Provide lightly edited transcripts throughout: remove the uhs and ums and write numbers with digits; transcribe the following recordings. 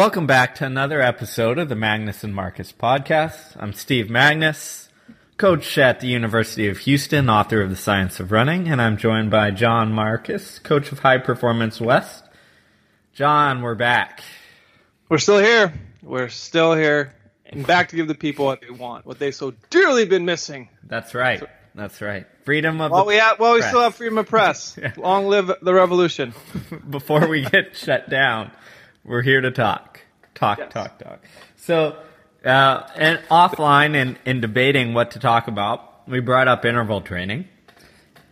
Welcome back to another episode of the Magnus and Marcus podcast. I'm Steve Magnus, coach at the University of Houston, author of The Science of Running, and I'm joined by John Marcus, coach of High Performance West. John, we're back. We're still here. We're still here. And back to give the people what they want, what they so dearly been missing. That's right. That's right. Freedom of we still have freedom of press. Yeah. Long live the revolution. Before we get shut down. We're here to talk. So, and offline and in debating what to talk about, we brought up interval training.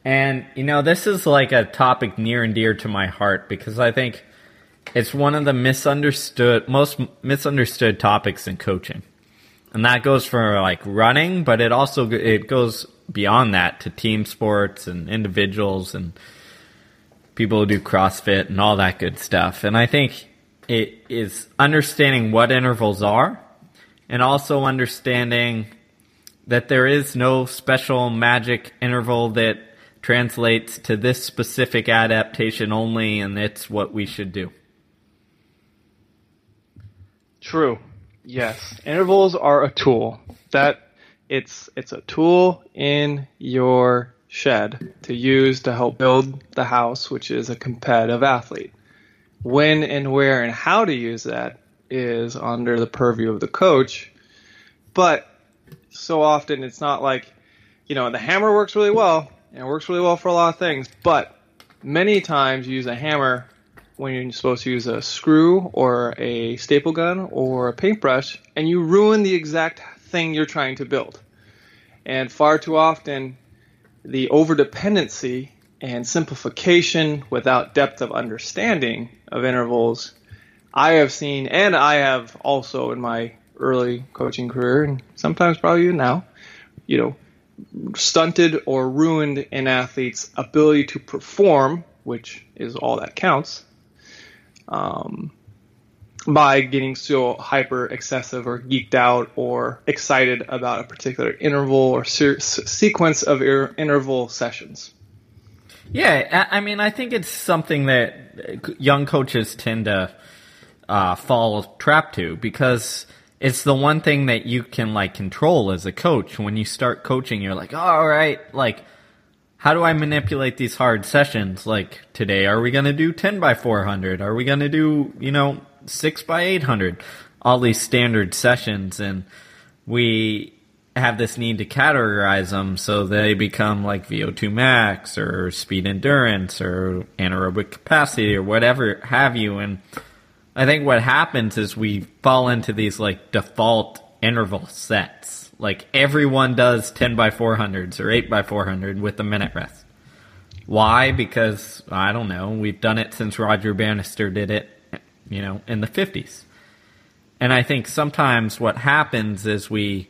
And, you know, this is like a topic near and dear to my heart because I think it's one of the most misunderstood topics in coaching. And that goes for like running, but it also, it goes beyond that to team sports and individuals and people who do CrossFit and all that good stuff. And I think it is understanding what intervals are and also understanding that there is no special magic interval that translates to this specific adaptation only, and it's what we should do. True. Yes. Intervals are a tool. It's a tool in your shed to use to help build the house, which is a competitive athlete. When and where and how to use that is under the purview of the coach. But so often it's not like, you know, the hammer works really well and it works really well for a lot of things. But many times you use a hammer when you're supposed to use a screw or a staple gun or a paintbrush, and you ruin the exact thing you're trying to build. And far too often the overdependency and simplification without depth of understanding of intervals, I have seen, and I have also in my early coaching career, and sometimes probably now, you know, stunted or ruined an athlete's ability to perform, which is all that counts, by getting so hyper excessive or geeked out or excited about a particular interval or sequence of interval sessions. Yeah, I mean, I think it's something that young coaches tend to fall trap to because it's the one thing that you can, like, control as a coach. When you start coaching, you're like, oh, all right, like, how do I manipulate these hard sessions? Like, today, are we going to do 10 by 400? Are we going to do, you know, 6 by 800? All these standard sessions, and we have this need to categorize them so they become like VO2 max or speed endurance or anaerobic capacity or whatever have you. And I think what happens is we fall into these like default interval sets. Like everyone does 10 by 400s or 8 by 400 with a minute rest. Why? Because, I don't know, we've done it since Roger Bannister did it, you know, in the 50s. And I think sometimes what happens is we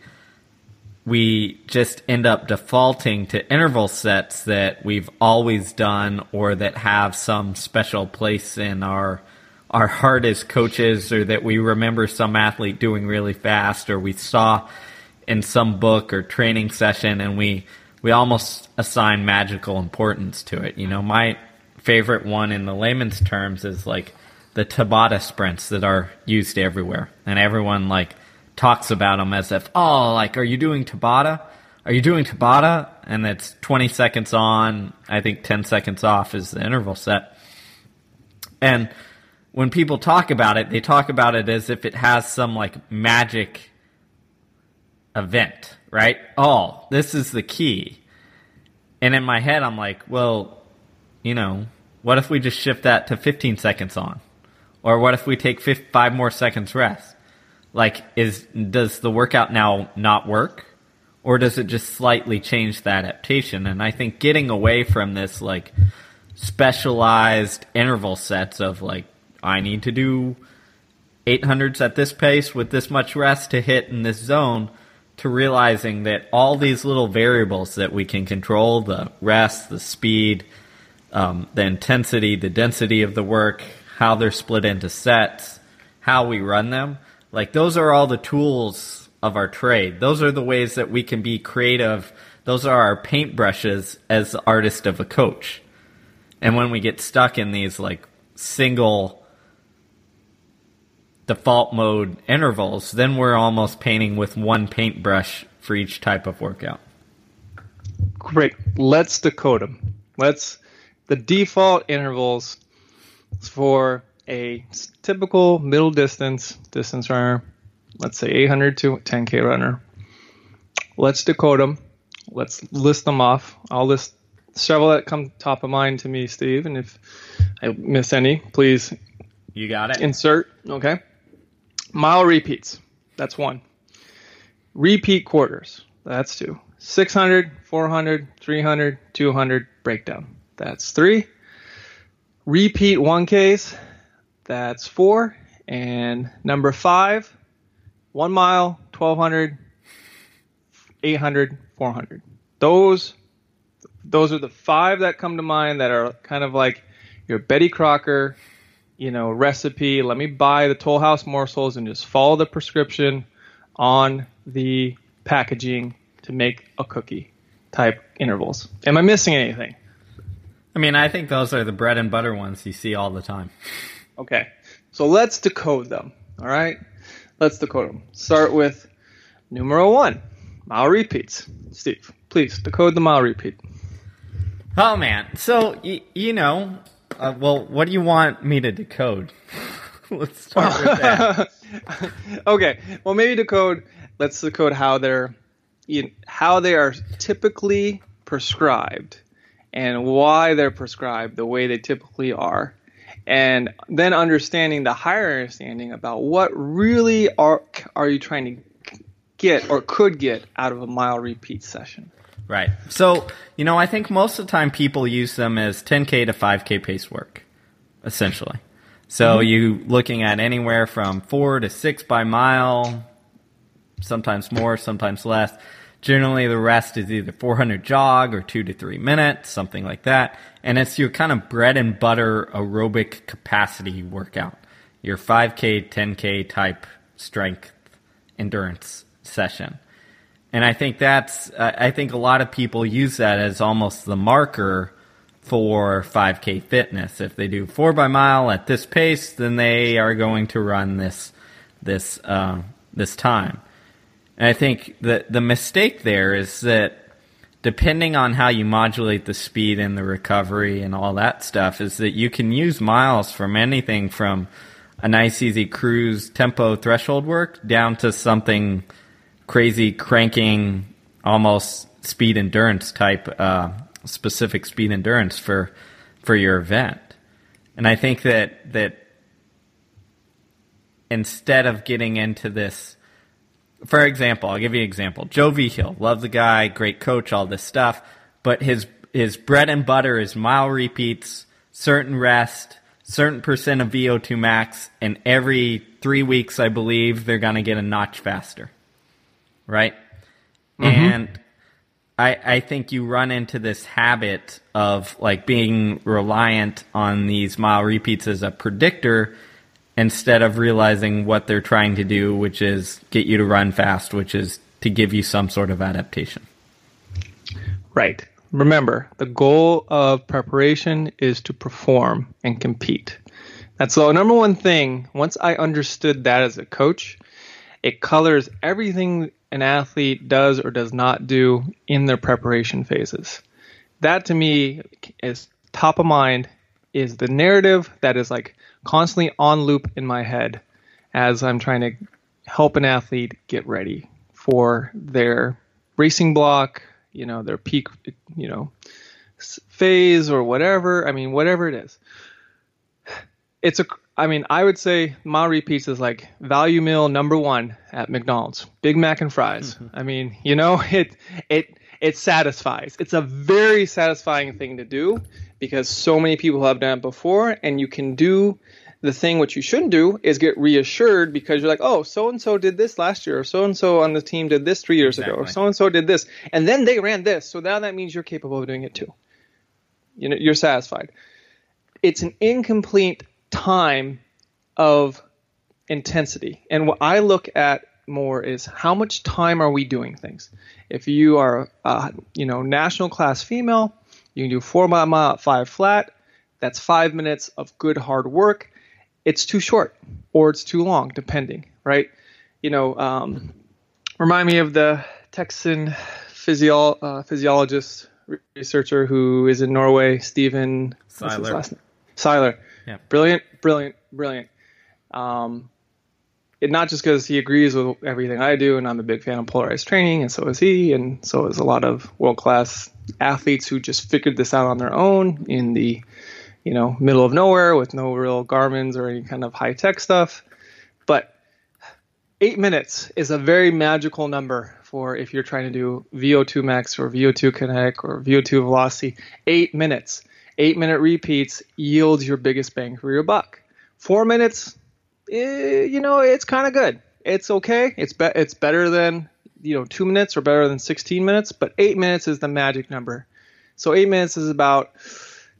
just end up defaulting to interval sets that we've always done or that have some special place in our heart as coaches, or that we remember some athlete doing really fast, or we saw in some book or training session, and we almost assign magical importance to it. You know, my favorite one in the layman's terms is like the Tabata sprints that are used everywhere, and everyone like talks about them as if, oh, like, are you doing Tabata? Are you doing Tabata? And it's 20 seconds on, I think 10 seconds off is the interval set. And when people talk about it, they talk about it as if it has some, like, magic event, right? Oh, this is the key. And in my head, I'm like, well, you know, what if we just shift that to 15 seconds on? Or what if we take 5 more seconds rest? Like, does the workout now not work? Or does it just slightly change the adaptation? And I think getting away from this, like, specialized interval sets of, like, I need to do 800s at this pace with this much rest to hit in this zone, to realizing that all these little variables that we can control, the rest, the speed, the intensity, the density of the work, how they're split into sets, how we run them, like, those are all the tools of our trade. Those are the ways that we can be creative. Those are our paintbrushes as the artist of a coach. And when we get stuck in these, like, single default mode intervals, then we're almost painting with one paintbrush for each type of workout. Great. Let's decode them. The default intervals for a typical middle distance runner, let's say 800 to 10K runner. Let's decode them. Let's list them off. I'll list several that come top of mind to me, Steve. And if I miss any, please. You got it. Insert. Okay. Mile repeats. That's one. Repeat quarters. That's two. 600, 400, 300, 200 breakdown. That's three. Repeat 1Ks. That's four. And number five, 1 mile, 1,200, 800, 400. Those are the five that come to mind that are kind of like your Betty Crocker, recipe. Let me buy the Toll House morsels and just follow the prescription on the packaging to make a cookie type intervals. Am I missing anything? I mean, I think those are the bread and butter ones you see all the time. Okay. So let's decode them. All right. Let's decode them. Start with numero one, mile repeats. Steve, please decode the mile repeat. Oh, man. So, what do you want me to decode? Let's start with that. Okay. Well, maybe decode. Let's decode how they are typically prescribed and why they're prescribed the way they typically are. And then understanding the higher understanding about what really are you trying to get or could get out of a mile repeat session. Right. So, I think most of the time people use them as 10K to 5K pace work, essentially. So You're looking at anywhere from 4 to 6 by mile, sometimes more, sometimes less. Generally, the rest is either 400 jog or 2 to 3 minutes, something like that. And it's your kind of bread and butter aerobic capacity workout, your 5K, 10K type strength endurance session. And I think I think a lot of people use that as almost the marker for 5K fitness. If they do 4 by mile at this pace, then they are going to run this time. And I think that the mistake there is that depending on how you modulate the speed and the recovery and all that stuff, is that you can use miles from anything from a nice easy cruise tempo threshold work down to something crazy cranking, almost speed endurance type, specific speed endurance for your event. And I think that instead of getting into this, for example, I'll give you an example. Joe Vigil, love the guy, great coach, all this stuff, but his bread and butter is mile repeats, certain rest, certain percent of VO2 max, and every 3 weeks, I believe, they're going to get a notch faster. Right? Mm-hmm. And I think you run into this habit of like being reliant on these mile repeats as a predictor instead of realizing what they're trying to do, which is get you to run fast, which is to give you some sort of adaptation. Right. Remember, the goal of preparation is to perform and compete. That's the number one thing. Once I understood that as a coach, it colors everything an athlete does or does not do in their preparation phases. That to me is top of mind, is the narrative that is like constantly on loop in my head as I'm trying to help an athlete get ready for their racing block, their peak, phase or whatever. I mean, whatever it is. I would say mile repeats is like value meal number one at McDonald's, Big Mac and fries. Mm-hmm. I mean, it satisfies. It's a very satisfying thing to do because so many people have done it before, and you can do the thing. What you shouldn't do is get reassured because you're like, oh, so-and-so did this last year, or so-and-so on the team did this 3 years ago, or so-and-so did this, and then they ran this. So now that means you're capable of doing it too. You're satisfied. It's an incomplete time of intensity. And what I look at more is how much time are we doing things? If you are, national class female, you can do 4 by mile at 5 flat. That's 5 minutes of good hard work. it's too short or it's too long, depending, right? You know, remind me of the Texan physiologist researcher who is in Norway, Stephen Seiler. Yeah. Brilliant. It not just because he agrees with everything I do, and I'm a big fan of polarized training, and so is he, and so is a lot of world-class athletes who just figured this out on their own in the, you know, middle of nowhere with no real Garmins or any kind of high-tech stuff. But 8 minutes is a very magical number for if you're trying to do VO2 max or VO2 kinetic or VO2 velocity. 8 minutes. 8 minute repeats yields your biggest bang for your buck. 4 minutes, you know, it's kind of good. It's okay. It's better than, you know, 2 minutes or better than 16 minutes, but 8 minutes is the magic number. So 8 minutes is about,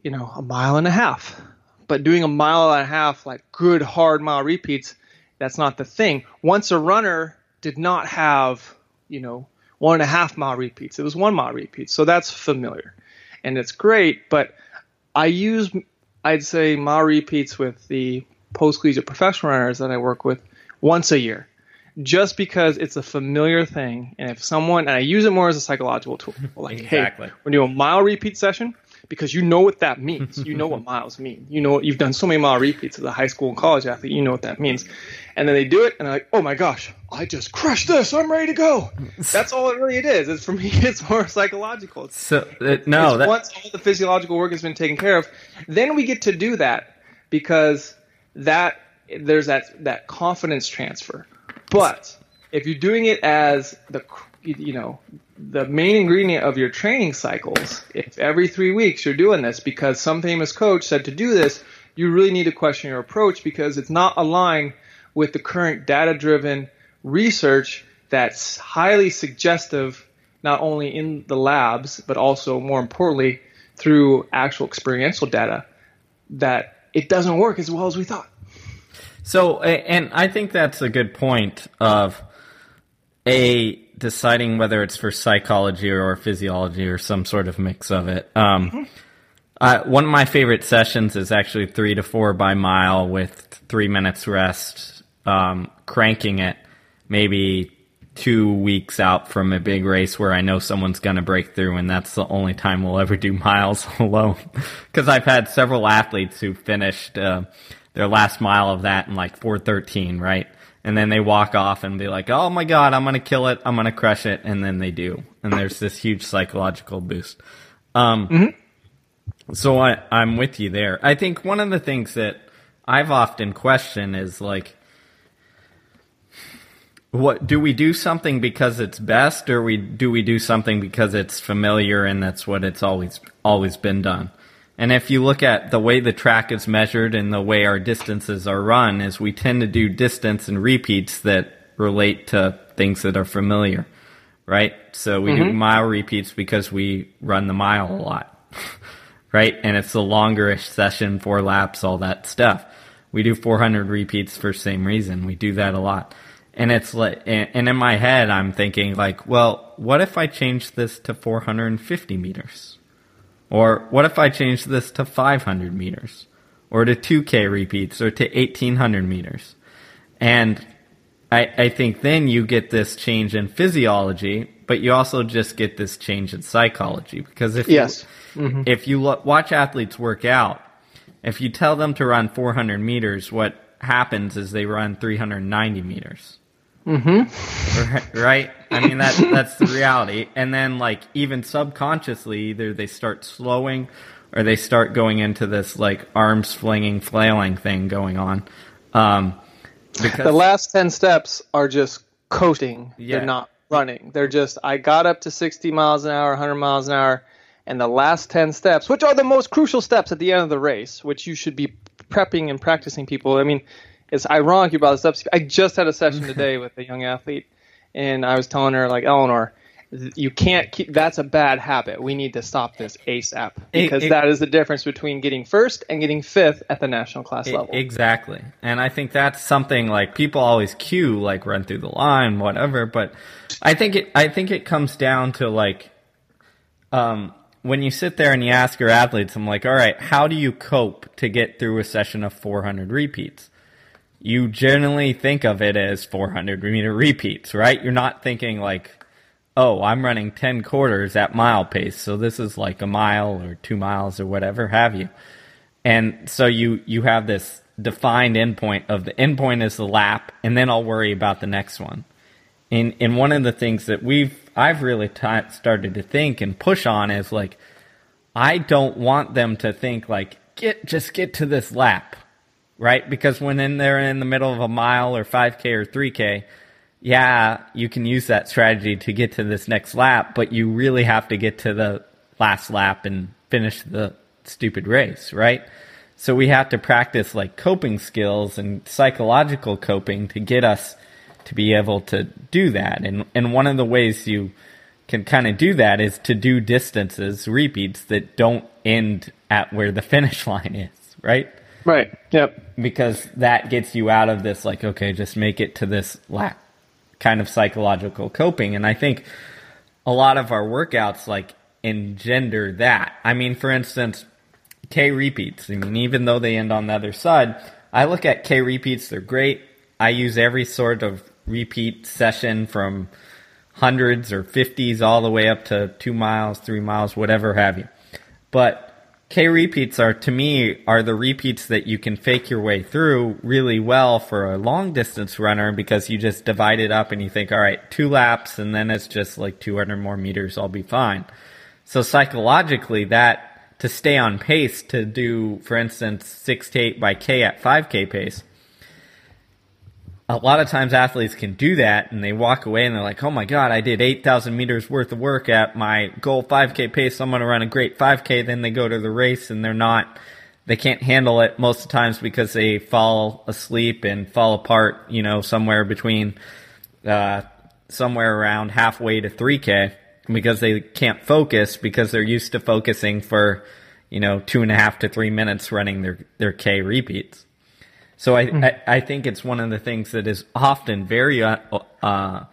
you know, a mile and a half. But doing a mile and a half, like good hard mile repeats, that's not the thing. Once a runner did not have, you know, 1.5 mile repeats. It was 1 mile repeats. So that's familiar and it's great. But I use, I'd say, mile repeats with the post-collegiate professional runners that I work with once a year, just because it's a familiar thing. And if someone, and I use it more as a psychological tool, like, exactly. Hey, when you do a mile repeat session, because you know what that means, you know what miles mean, you know, you've done so many mile repeats as a high school and college athlete, you know what that means. And then they do it and they're like, oh my gosh, I just crushed this, I'm ready to go. That's all it really is. It's, for me, it's more psychological. Once all the physiological work has been taken care of, then we get to do that, because that there's that confidence transfer. But if you're doing it as the, you know, the main ingredient of your training cycles, if every 3 weeks you're doing this because some famous coach said to do this, you really need to question your approach, because it's not aligned with the current data-driven research that's highly suggestive, not only in the labs, but also more importantly through actual experiential data, that it doesn't work as well as we thought. So, and I think that's a good point of deciding whether it's for psychology or physiology or some sort of mix of it. One of my favorite sessions is actually 3 to 4 by mile with 3 minutes rest, cranking it maybe 2 weeks out from a big race where I know someone's going to break through, and that's the only time we'll ever do miles alone. Because I've had several athletes who finished their last mile of that in like 4:13, right? And then they walk off and be like, oh my God, I'm going to kill it, I'm going to crush it. And then they do. And there's this huge psychological boost. So I'm with you there. I think one of the things that I've often questioned is like, what do we do something because it's best, or do we do something because it's familiar and that's what it's always been done? And if you look at the way the track is measured and the way our distances are run, is we tend to do distance and repeats that relate to things that are familiar, right? So we do mile repeats because we run the mile a lot, right? And it's a longerish session, 4 laps, all that stuff. We do 400 repeats for the same reason. We do that a lot. And it's like, and in my head, I'm thinking like, well, what if I change this to 450 meters? Or what if I change this to 500 meters, or to 2K repeats, or to 1,800 meters? And I think then you get this change in physiology, but you also just get this change in psychology. Because if you watch athletes work out, if you tell them to run 400 meters, what happens is they run 390 meters. Right? I mean, that's the reality. And then, like, even subconsciously, either they start slowing or they start going into this, like, arms flinging, flailing thing going on. Because the last 10 steps are just coasting. Yeah. They're not running. They're just, I got up to 60 miles an hour, 100 miles an hour, and the last 10 steps, which are the most crucial steps at the end of the race, which you should be prepping and practicing people. I mean, it's ironic you brought this up. I just had a session today with a young athlete, and I was telling her, like, Eleanor, you can't keep – that's a bad habit. We need to stop this ASAP, because that is the difference between getting first and getting fifth at the national class level. Exactly. And I think that's something, like, people always cue, like, run through the line, whatever. But I think it comes down to, like, when you sit there and you ask your athletes, I'm like, all right, how do you cope to get through a session of 400 repeats? you generally think of it as 400 meter repeats, right? You're not thinking like, oh, I'm running 10 quarters at mile pace, so this is like a mile or 2 miles or whatever have you. And so you have this defined endpoint of the endpoint is the lap, and then I'll worry about the next one. And one of the things that I've really started to think and push on is like, I don't want them to think like, just get to this lap, right? Because when they're in the middle of a mile or 5K or 3K, yeah, you can use that strategy to get to this next lap, but you really have to get to the last lap and finish the stupid race, right? So we have to practice like coping skills and psychological coping to get us to be able to do that. And one of the ways you can kind of do that is to do distances, repeats that don't end at where the finish line is, right? Right. Yep. Because that gets you out of this like, okay, just make it to this lap kind of psychological coping. And I think a lot of our workouts like engender that. I mean, for instance, K repeats. I mean, even though they end on the other side, I look at K repeats, they're great. I use every sort of repeat session from hundreds or 50s all the way up to 2 miles, 3 miles, whatever have you. But K repeats are, to me, are the repeats that you can fake your way through really well for a long distance runner, because you just divide it up and you think, all right, 2 laps, and then it's just like 200 more meters, I'll be fine. So psychologically, that, to stay on pace, to do, for instance, 6 to 8 by K at 5K pace. A lot of times athletes can do that and they walk away and they're like, oh my God, I did 8,000 meters worth of work at my goal 5K pace. I'm going to run a great 5K. Then they go to the race and they can't handle it most of the times because they fall asleep and fall apart, you know, somewhere around halfway to 3K. Because they can't focus, because they're used to focusing for, 2.5 to 3 minutes running their K repeats. So I think it's one of the things that is often very underlooked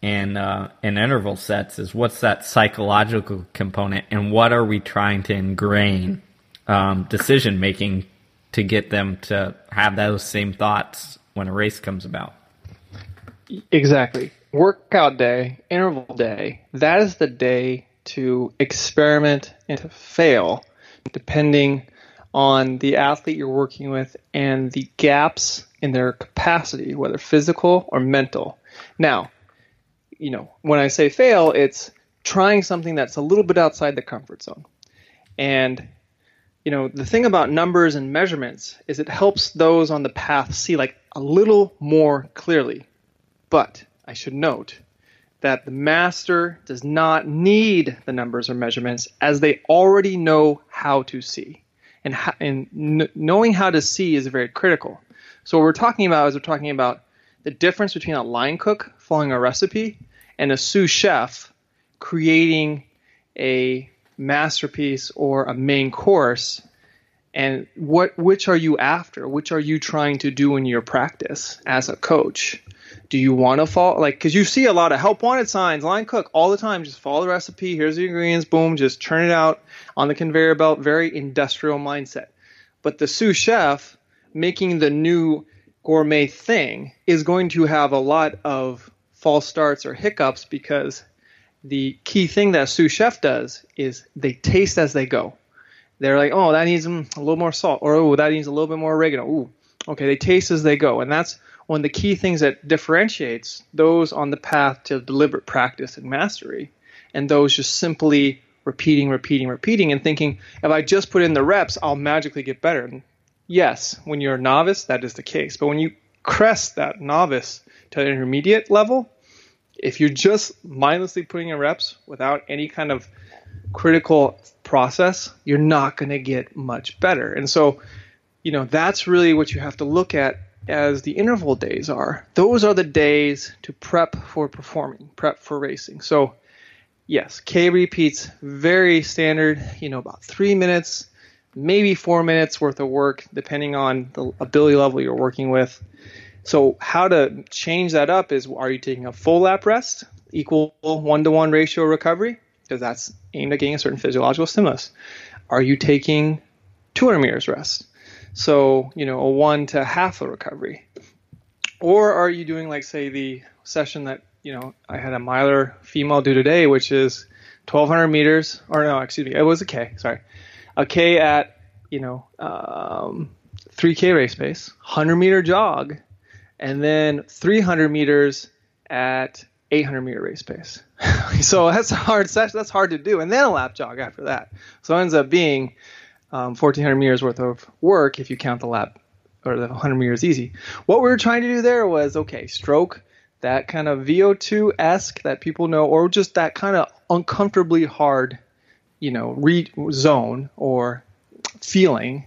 in interval sets is what's that psychological component and what are we trying to ingrain decision making to get them to have those same thoughts when a race comes about. Exactly. Workout day, interval day, that is the day to experiment and to fail, depending on the athlete you're working with and the gaps in their capacity, whether physical or mental. Now, when I say fail, it's trying something that's a little bit outside the comfort zone. And, the thing about numbers and measurements is it helps those on the path see like a little more clearly. But I should note that the master does not need the numbers or measurements, as they already know how to see. And knowing how to see is very critical. So what we're talking about the difference between a line cook following a recipe and a sous chef creating a masterpiece or a main course. And which are you after? Which are you trying to do in your practice as a coach? Do you want to follow, because you see a lot of help wanted signs, line cook all the time, just follow the recipe, here's the ingredients, boom, just churn it out on the conveyor belt, very industrial mindset. But the sous chef making the new gourmet thing is going to have a lot of false starts or hiccups, because the key thing that a sous chef does is they taste as they go. They're like, oh, that needs a little more salt, or oh, that needs a little bit more oregano. Ooh, okay, they taste as they go, and that's one of the key things that differentiates those on the path to deliberate practice and mastery and those just simply repeating and thinking, if I just put in the reps, I'll magically get better. And yes, when you're a novice, that is the case. But when you crest that novice to the intermediate level, if you're just mindlessly putting in reps without any kind of critical process, you're not going to get much better. And so, that's really what you have to look at as the interval days are. Those are the days to prep for performing, prep for racing. So yes, K repeats, very standard, about 3 minutes, maybe 4 minutes worth of work, depending on the ability level you're working with. So how to change that up is, are you taking a full lap rest, equal 1-to-1 ratio recovery? Because that's aimed at getting a certain physiological stimulus. Are you taking 200 meters rest? So, you know, a 1 to half the recovery. Or are you doing, like, say, the session that, you know, I had a miler female do today, which is 1,200 meters, or no, excuse me, it was a K, sorry. A K at, you know, 3K race pace, 100-meter jog, and then 300 meters at 800-meter race pace. So that's a hard session. That's hard to do. And then a lap jog after that. So it ends up being 1,400 meters worth of work if you count the lap or the 100 meters easy. What we were trying to do there was, okay, stroke that kind of VO2-esque that people know, or just that kind of uncomfortably hard, you know, zone or feeling.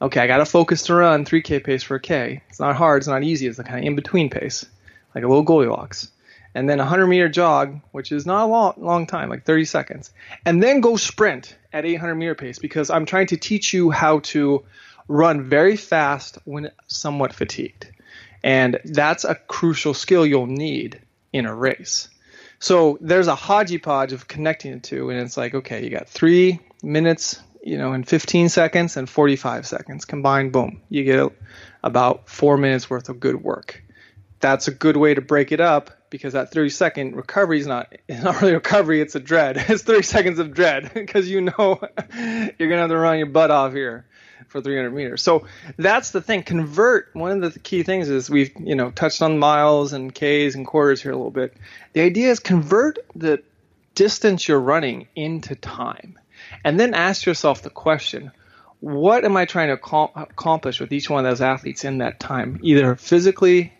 Okay, I got to focus to run 3K pace for a K. It's not hard. It's not easy. It's the kind of in-between pace, like a little Goldilocks. And then a 100-meter jog, which is not a long time, like 30 seconds. And then go sprint at 800-meter pace, because I'm trying to teach you how to run very fast when somewhat fatigued. And that's a crucial skill you'll need in a race. So there's a hodgepodge of connecting the two, and it's like, okay, you got 3 minutes, you know, and 15 seconds and 45 seconds combined, boom. You get about 4 minutes worth of good work. That's a good way to break it up, because that 30-second recovery is not really recovery, it's a dread. It's 30 seconds of dread, because you know you're going to have to run your butt off here for 300 meters. So that's the thing. Convert, one of the key things is we've, you know, touched on miles and Ks and quarters here a little bit. The idea is convert the distance you're running into time, and then ask yourself the question, what am I trying to accomplish with each one of those athletes in that time, either physically,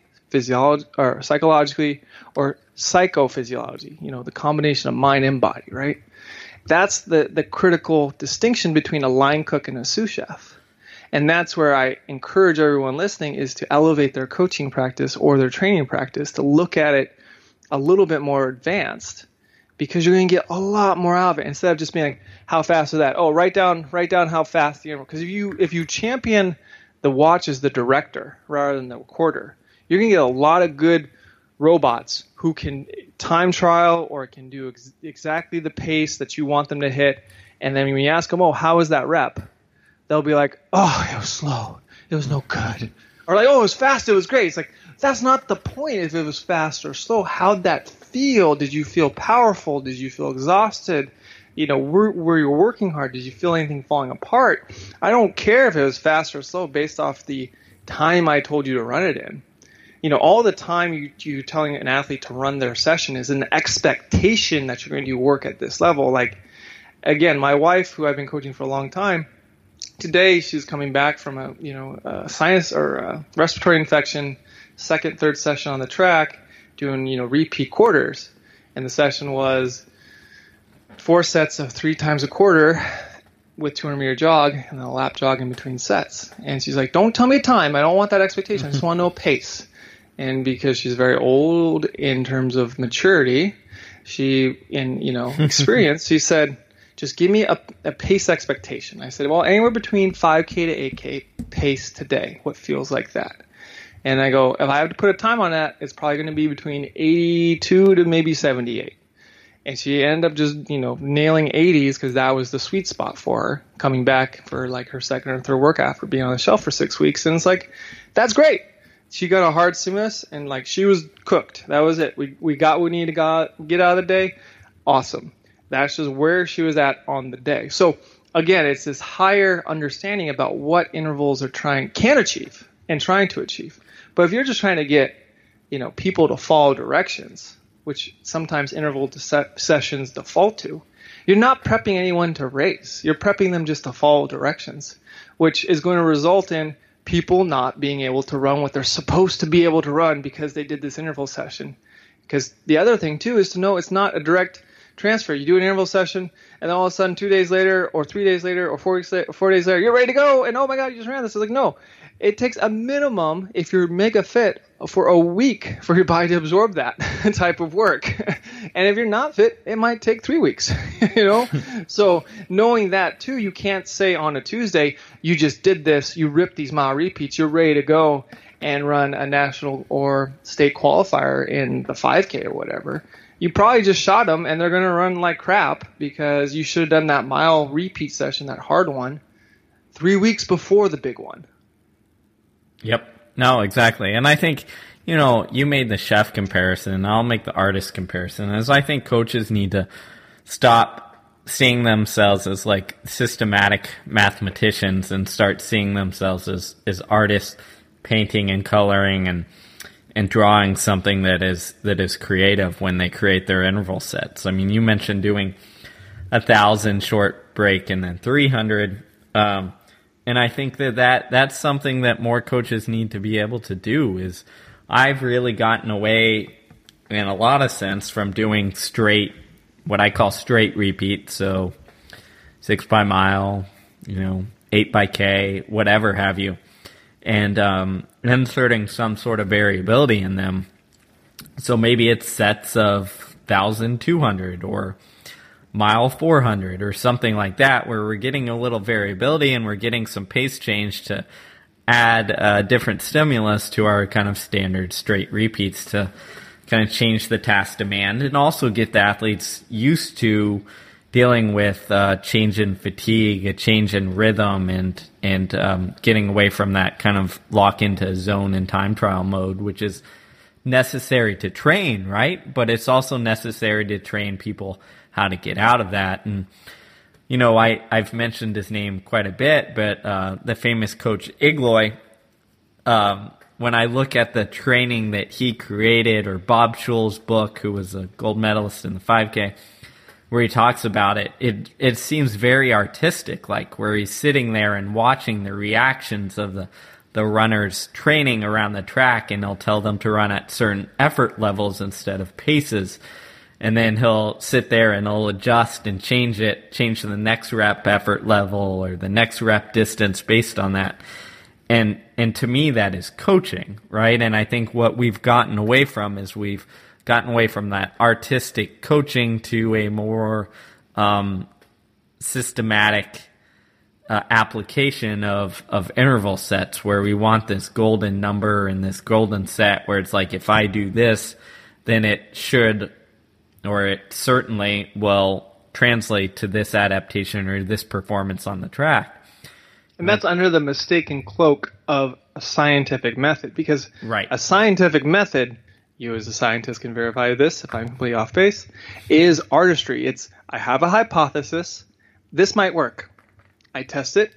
or psychologically, or psychophysiology, you know, the combination of mind and body, right? That's the critical distinction between a line cook and a sous chef. And that's where I encourage everyone listening is to elevate their coaching practice or their training practice to look at it a little bit more advanced, because you're going to get a lot more out of it instead of just being like, how fast is that? Oh, write down how fast you're. Because if you champion the watch as the director rather than the quarter, you're going to get a lot of good robots who can time trial or can do exactly the pace that you want them to hit. And then when you ask them, oh, how was that rep? They'll be like, oh, it was slow. It was no good. Or like, oh, it was fast. It was great. It's like, that's not the point if it was fast or slow. How'd that feel? Did you feel powerful? Did you feel exhausted? You know, were you working hard? Did you feel anything falling apart? I don't care if it was fast or slow based off the time I told you to run it in. You know, all the time you're telling an athlete to run their session is an expectation that you're going to do work at this level. Like, again, my wife, who I've been coaching for a long time, today she's coming back from a sinus or a respiratory infection, second, third session on the track, doing, you know, repeat quarters. And the session was 4 sets of 3 times a quarter with 200-meter jog and then a lap jog in between sets. And she's like, don't tell me time. I don't want that expectation. I just want to know pace. And because she's very old in terms of maturity, experience, she said, just give me a pace expectation. I said, well, anywhere between 5K to 8K pace today, what feels like that. And I go, if I have to put a time on that, it's probably going to be between 82 to maybe 78. And she ended up just, you know, nailing 80s, because that was the sweet spot for her, coming back for like her second or third workout after being on the shelf for 6 weeks. And it's like, that's great. She got a hard stimulus, and like she was cooked. That was it. We got what we needed to get out of the day. Awesome. That's just where she was at on the day. So again, it's this higher understanding about what intervals are trying to achieve. But if you're just trying to get, you know, people to follow directions, which sometimes interval sessions default to, you're not prepping anyone to race. You're prepping them just to follow directions, which is going to result in people not being able to run what they're supposed to be able to run because they did this interval session. Because the other thing, too, is to know it's not a direct transfer. You do an interval session, and then all of a sudden 2 days later or 3 days later or 4 days later, you're ready to go, and oh, my God, you just ran this. It's like, no. It takes a minimum, if you're mega fit, for a week for your body to absorb that type of work. And if you're not fit, it might take 3 weeks, you know? So knowing that, too, you can't say on a Tuesday, you just did this, you ripped these mile repeats, you're ready to go and run a national or state qualifier in the 5K or whatever. You probably just shot them, and they're going to run like crap because you should have done that mile repeat session, that hard one, 3 weeks before the big one. Yep. No, exactly. And I think, you know, you made the chef comparison, and I'll make the artist comparison, as I think coaches need to stop seeing themselves as like systematic mathematicians and start seeing themselves as artists painting and coloring and drawing something that is creative when they create their interval sets. I mean, you mentioned doing 1,000 short break and then 300. And I think that's something that more coaches need to be able to do is I've really gotten away in a lot of sense from doing what I call straight repeat. So 6 by mile, 8 by K, whatever have you. And inserting some sort of variability in them. So maybe it's sets of 1,200 or mile 400 or something like that, where we're getting a little variability and we're getting some pace change to add a different stimulus to our kind of standard straight repeats to kind of change the task demand and also get the athletes used to dealing with change in fatigue, a change in rhythm, and getting away from that kind of lock into zone and time trial mode, which is necessary to train, right? But it's also necessary to train people how to get out of that. And, you know, I've mentioned his name quite a bit, but the famous coach Igloi, when I look at the training that he created, or Bob Schul's book, who was a gold medalist in the 5K, where he talks about it seems very artistic, like where he's sitting there and watching the reactions of the runners training around the track, and he'll tell them to run at certain effort levels instead of paces. And then he'll sit there and he'll adjust and change to the next rep effort level or the next rep distance based on that. And to me, that is coaching, right? And I think what we've gotten away from is we've gotten away from that artistic coaching to a more systematic application of interval sets, where we want this golden number and this golden set where it's like, if I do this, then it should, or it certainly will translate to this adaptation or this performance on the track. And that's under the mistaken cloak of a scientific method, because right. A scientific method, you as a scientist can verify this if I'm completely off base, is artistry. It's, I have a hypothesis, this might work. I test it,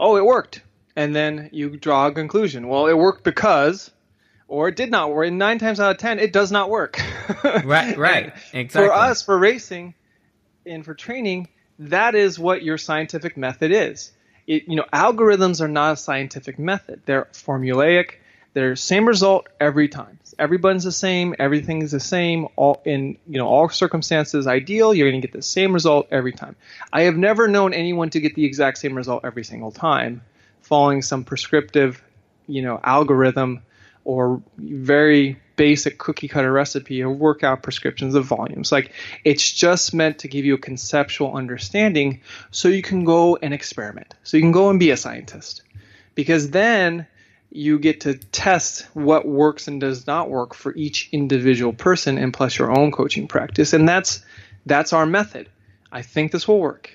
oh, it worked. And then you draw a conclusion. Well, it worked because, or it did not work. And 9 times out of 10, it does not work. Right, exactly. For us, for racing and for training, that is what your scientific method is. Algorithms are not a scientific method. They're formulaic. They're same result every time. Everyone's the same. Everything's the same. All in all circumstances, ideal. You're going to get the same result every time. I have never known anyone to get the exact same result every single time, following some prescriptive, algorithm or very basic cookie cutter recipe of workout prescriptions of volumes. Like, it's just meant to give you a conceptual understanding, so you can go and experiment. So you can go and be a scientist, because then you get to test what works and does not work for each individual person, and plus your own coaching practice. And that's our method. I think this will work.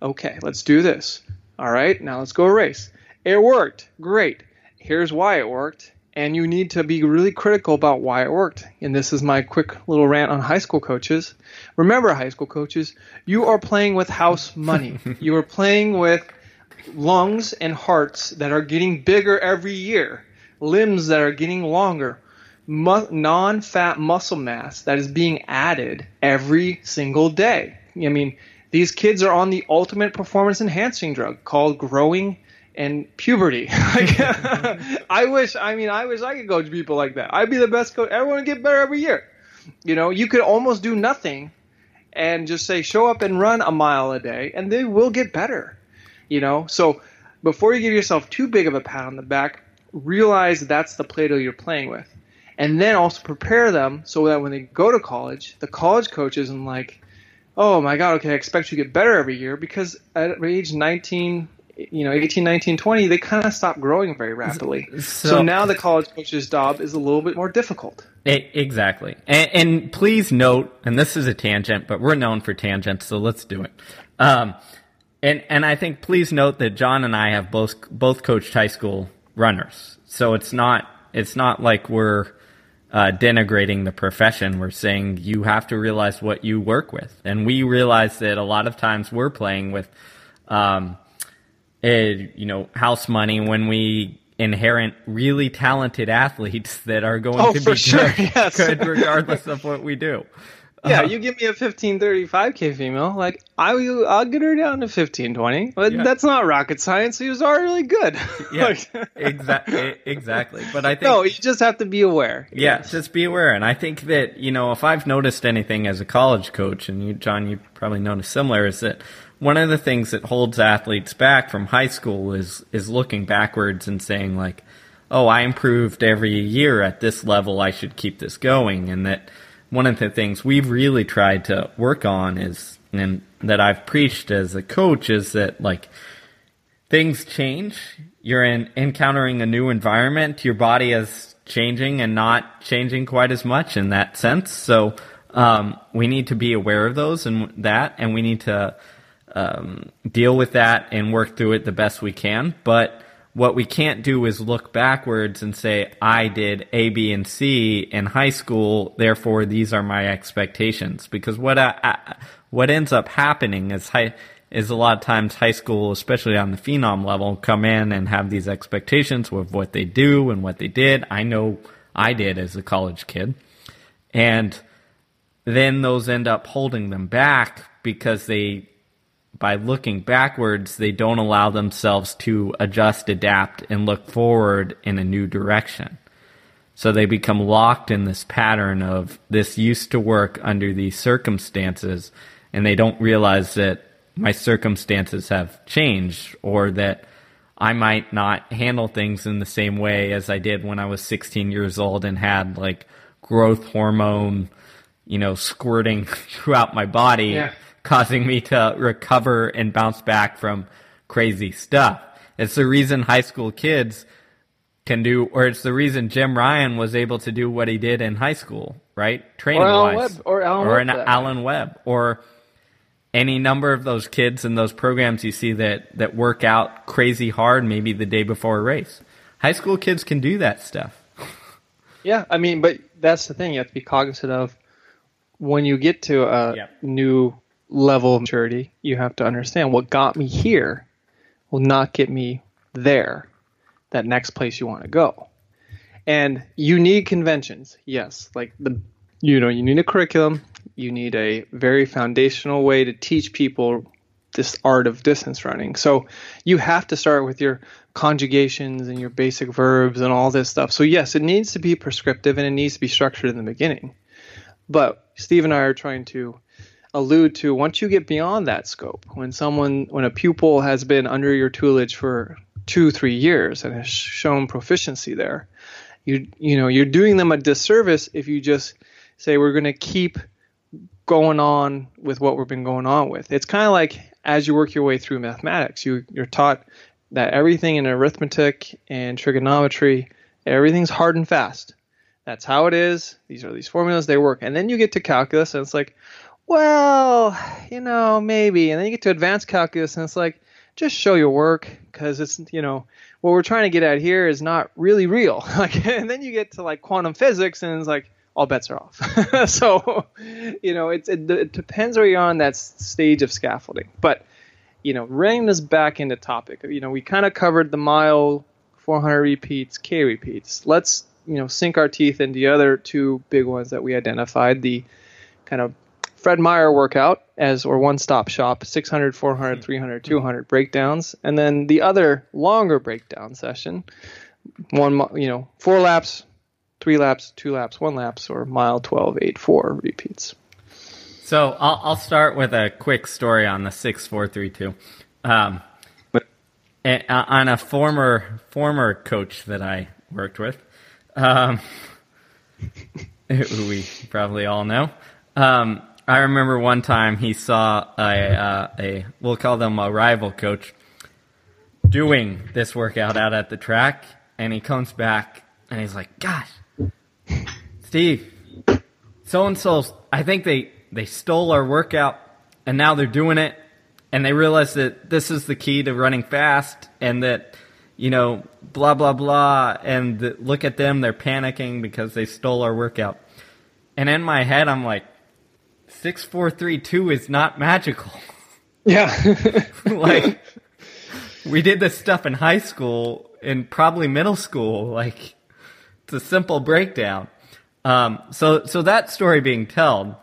Okay, let's do this. All right, now let's go race. It worked. Great. Here's why it worked. And you need to be really critical about why it worked. And this is my quick little rant on high school coaches. Remember, high school coaches, you are playing with house money. You are playing with lungs and hearts that are getting bigger every year, limbs that are getting longer, non-fat muscle mass that is being added every single day. I mean, these kids are on the ultimate performance-enhancing drug called growing and puberty. I wish I could coach people like that. I'd be the best coach. Everyone would get better every year. You could almost do nothing and just say, show up and run a mile a day, and they will get better. So before you give yourself too big of a pat on the back, realize that's the Play-Doh you're playing with. And then also prepare them so that when they go to college, the college coach isn't like, oh my God, okay, I expect you to get better every year, because at age 18, 19, 20, they kind of stop growing very rapidly. So now the college coach's job is a little bit more difficult. Exactly. And please note, and this is a tangent, but we're known for tangents, so let's do it. And I think please note that John and I have both coached high school runners. So it's not like we're denigrating the profession. We're saying you have to realize what you work with. And we realize that a lot of times we're playing with, house money when we inherent really talented athletes that are going to be good regardless of what we do. Yeah, you give me a 15-35K female, like I'll get her down to 15-20. But that's not rocket science. She was already good. Yeah, exactly. But I think you just have to be aware. Yeah, just be aware. And I think that if I've noticed anything as a college coach, and you, John, you probably noticed similar, is that one of the things that holds athletes back from high school is looking backwards and saying like, "Oh, I improved every year at this level. I should keep this going," and that. One of the things we've really tried to work on is, and that I've preached as a coach, is that like things change. You're encountering a new environment. Your body is changing and not changing quite as much in that sense. So we need to be aware of those and we need to deal with that and work through it the best we can. But what we can't do is look backwards and say, I did A, B, and C in high school, therefore these are my expectations. Because what ends up happening is a lot of times high school, especially on the phenom level, come in and have these expectations of what they do and what they did. I know I did as a college kid. And then those end up holding them back because by looking backwards, they don't allow themselves to adjust, adapt, and look forward in a new direction. So they become locked in this pattern of this used to work under these circumstances, and they don't realize that my circumstances have changed or that I might not handle things in the same way as I did when I was 16 years old and had like growth hormone, squirting throughout my body. Yeah. Causing me to recover and bounce back from crazy stuff. It's the reason high school kids can do, or it's the reason Jim Ryan was able to do what he did in high school, right? Training-wise. Alan Webb. Or any number of those kids in those programs you see that work out crazy hard maybe the day before a race. High school kids can do that stuff. Yeah, I mean, but that's the thing. You have to be cognizant of when you get to a new level of maturity, you have to understand what got me here will not get me there, that next place you want to go. And you need conventions, yes. Like you need a curriculum, you need a very foundational way to teach people this art of distance running. So you have to start with your conjugations and your basic verbs and all this stuff. So yes, it needs to be prescriptive and it needs to be structured in the beginning. But Steve and I are trying to allude to once you get beyond that scope, when a pupil has been under your tutelage for 2-3 years and has shown proficiency there, you're doing them a disservice if you just say we're going to keep going on with what we've been going on with. It's kind of like as you work your way through mathematics, you're taught that everything in arithmetic and trigonometry, everything's hard and fast. That's how it is. These are these formulas, they work. And then you get to calculus and it's like, well, maybe. And then you get to advanced calculus and it's like, just show your work because it's, what we're trying to get at here is not really real. Like, and then you get to like quantum physics and it's like, all bets are off. So, it depends where you're on that stage of scaffolding. But, bringing this back into topic, we kind of covered the mile, 400 repeats, K repeats. Let's, sink our teeth into the other two big ones that we identified, the kind of Fred Meyer workout or one-stop shop, 600, 400, 300, 200 breakdowns. And then the other longer breakdown session, 4 laps, 3 laps, 2 laps, 1 laps, or mile 12, 8, 4 repeats. So I'll start with a quick story on the 6, 4, 3, 2. On a former coach that I worked with, who we probably all know, I remember one time he saw a we'll call them a rival coach doing this workout out at the track, and he comes back and he's like, "Gosh, Steve, so-and-so, I think they stole our workout, and now they're doing it, and they realize that this is the key to running fast, and that you know, blah, blah, blah, and look at them, they're panicking because they stole our workout. And in my head, I'm like, 6, 4, 3, 2 is not magical. Yeah. Like, we did this stuff in high school and probably middle school. Like, it's a simple breakdown. So that story being told,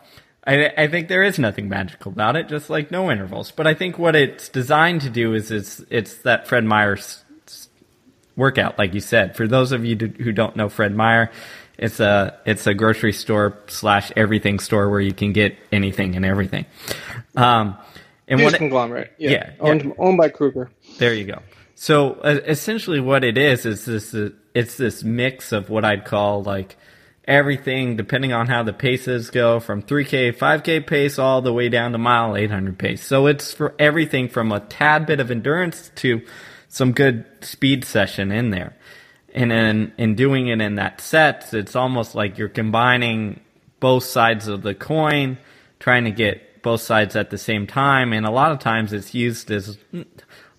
I think there is nothing magical about it, just like no intervals. But I think what it's designed to do is it's that Fred Meyer workout, like you said. For those of you who don't know Fred Meyer, it's a grocery store / everything store where you can get anything and everything. And huge conglomerate. Owned by Kruger. There you go. So essentially what it is it's this mix of what I'd call like everything, depending on how the paces go, from 3K, 5K pace all the way down to mile 800 pace. So it's for everything from a tad bit of endurance to some good speed session in there. And then in doing it in that sets, it's almost like you're combining both sides of the coin, trying to get both sides at the same time. And a lot of times it's used as,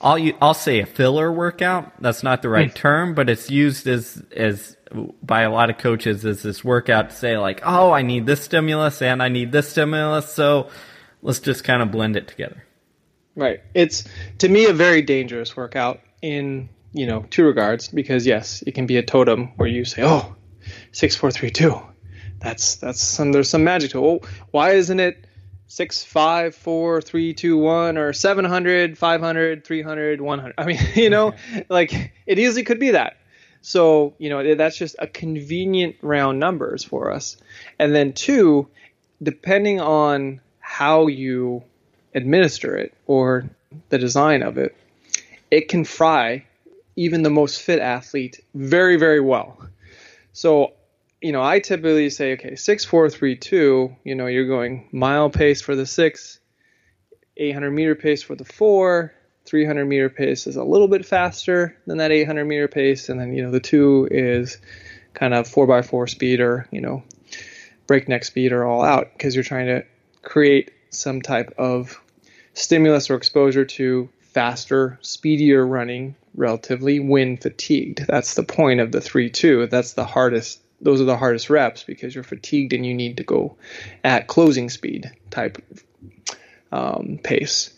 I'll say a filler workout. That's not the right term, but it's used as by a lot of coaches as this workout to say like, oh, I need this stimulus and I need this stimulus. So let's just kind of blend it together. Right. It's, to me, a very dangerous workout in, you know, two regards, because yes, it can be a totem where you say, oh, 6, 4, 3, 2. There's some magic to it. Well, why isn't it 6, 5, 4, 3, 2, 1 or 700, 500, 300, 100? I mean, you know, like it easily could be that. So, you know, that's just a convenient round numbers for us. And then two, depending on how you administer it or the design of it, it can fry even the most fit athlete very, very well. So, you know, I typically say, okay, 6, 4, 3, 2, you know, you're going mile pace for the 6, 800 meter pace for the 4, 300 meter pace is a little bit faster than that 800 meter pace. And then, you know, the 2 is kind of 4x4 speed or, you know, breakneck speed or all out, because you're trying to create some type of stimulus or exposure to faster, speedier running relatively when fatigued. That's the point of the 3-2. That's the hardest. Those are the hardest reps because you're fatigued and you need to go at closing speed type pace.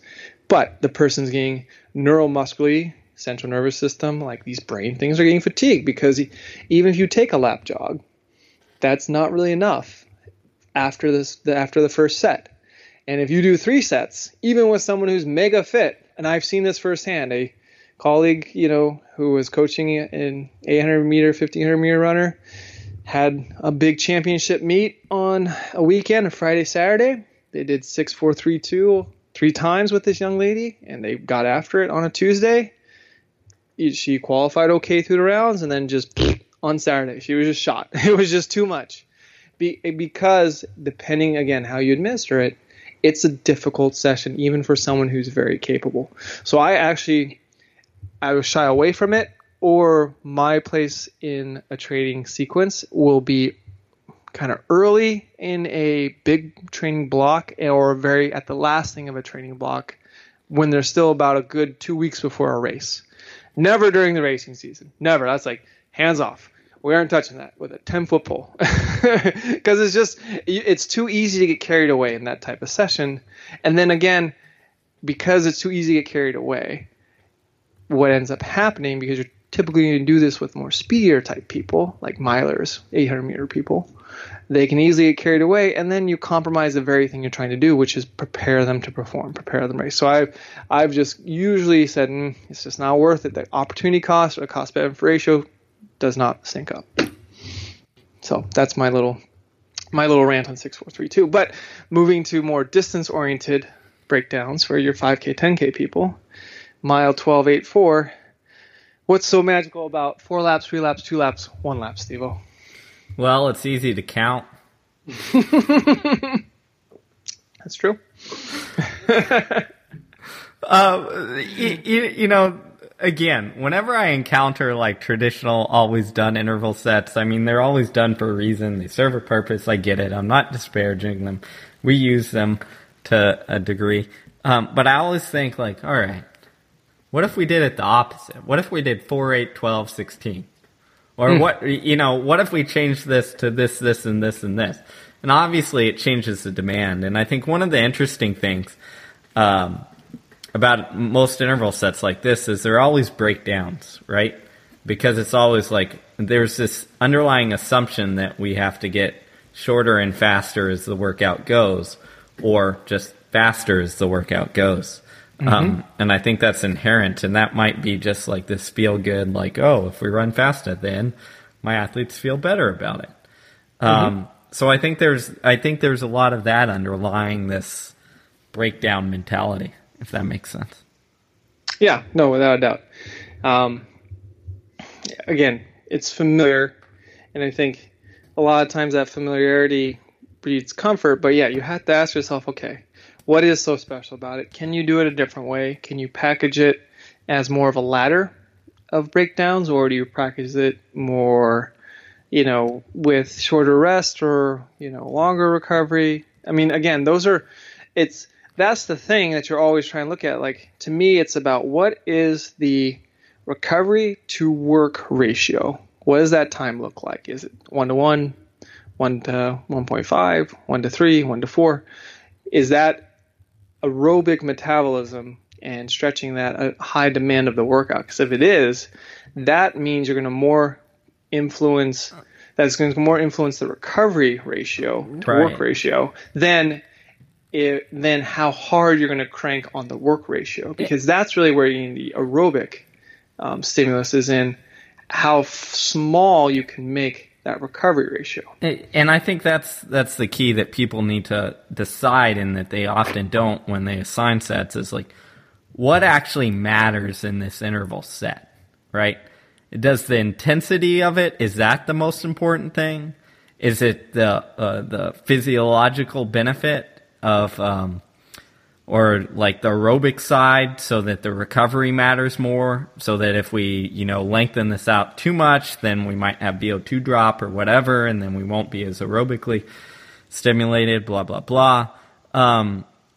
But the person's getting neuromuscularly, central nervous system, like these brain things are getting fatigued, because even if you take a lap jog, that's not really enough after the first set. And if you do 3 sets, even with someone who's mega fit, and I've seen this firsthand, a colleague, you know, who was coaching an 800 meter, 1500 meter runner, had a big championship meet on a weekend, a Friday, Saturday. They did 6, 4, 3, 2. 3 times with this young lady, and they got after it on a Tuesday. She qualified okay through the rounds, and then just on Saturday, she was just shot. It was just too much. Because depending, again, how you administer it, it's a difficult session, even for someone who's very capable. So I will shy away from it, or my place in a training sequence will be kind of early in a big training block, or very at the last thing of a training block when there's still about a good 2 weeks before a race. Never during the racing season. Never. That's like hands off. We aren't touching that with a 10-foot pole, because it's too easy to get carried away in that type of session. And then again, because it's too easy to get carried away, what ends up happening, because you're typically going to do this with more speedier type people, like milers, 800 meter people, they can easily get carried away, and then you compromise the very thing you're trying to do, which is prepare them to perform, prepare them to race. So I've just usually said, it's just not worth it. The opportunity cost or the cost-benefit ratio does not sync up. So that's my little rant on 6, 4, 3, 2. But moving to more distance-oriented breakdowns for your 5K, 10K people, mile 12, 8, 4. What's so magical about 4 laps, 3 laps, 2 laps, 1 lap, Steve-O? Well, it's easy to count. That's true. You know, again, whenever I encounter like traditional, always done interval sets, I mean, they're always done for a reason. They serve a purpose. I get it. I'm not disparaging them. We use them to a degree. But I always think like, all right, What if we did it the opposite? What if we did 4, 8, 12, 16? Or what if we change this to this, this, and this, and this? And obviously it changes the demand. And I think one of the interesting things about most interval sets like this is there are always breakdowns, right? Because it's always like there's this underlying assumption that we have to get shorter and faster as the workout goes, or just faster as the workout goes. Mm-hmm. And I think that's inherent, and that might be just like this feel good, like, oh, if we run faster, then my athletes feel better about it. So I think there's a lot of that underlying this breakdown mentality, if that makes sense. Yeah, no, without a doubt. Again, it's familiar, and I think a lot of times that familiarity breeds comfort, but yeah, you have to ask yourself, okay, what is so special about it? Can you do it a different way? Can you package it as more of a ladder of breakdowns, or do you package it more, with shorter rest or, longer recovery? I mean, again, that's the thing that you're always trying to look at. Like, to me, it's about what is the recovery to work ratio? What does that time look like? Is it 1 to 1, 1 to 1.5, 1 to 3, 1 to 4? Is that aerobic metabolism and stretching that a high demand of the workout? Because if it is, that means you're going to more influence the recovery ratio to work ratio than how hard you're going to crank on the work ratio, because that's really where you need the aerobic stimulus is in how small you can make that recovery ratio. And I think that's the key that people need to decide, and that they often don't when they assign sets, is like, what actually matters in this interval set, right? Does the intensity of it, is that the most important thing? Is it the physiological benefit of, or like the aerobic side, so that the recovery matters more, so that if we, lengthen this out too much, then we might have VO2 drop or whatever, and then we won't be as aerobically stimulated, blah, blah, blah.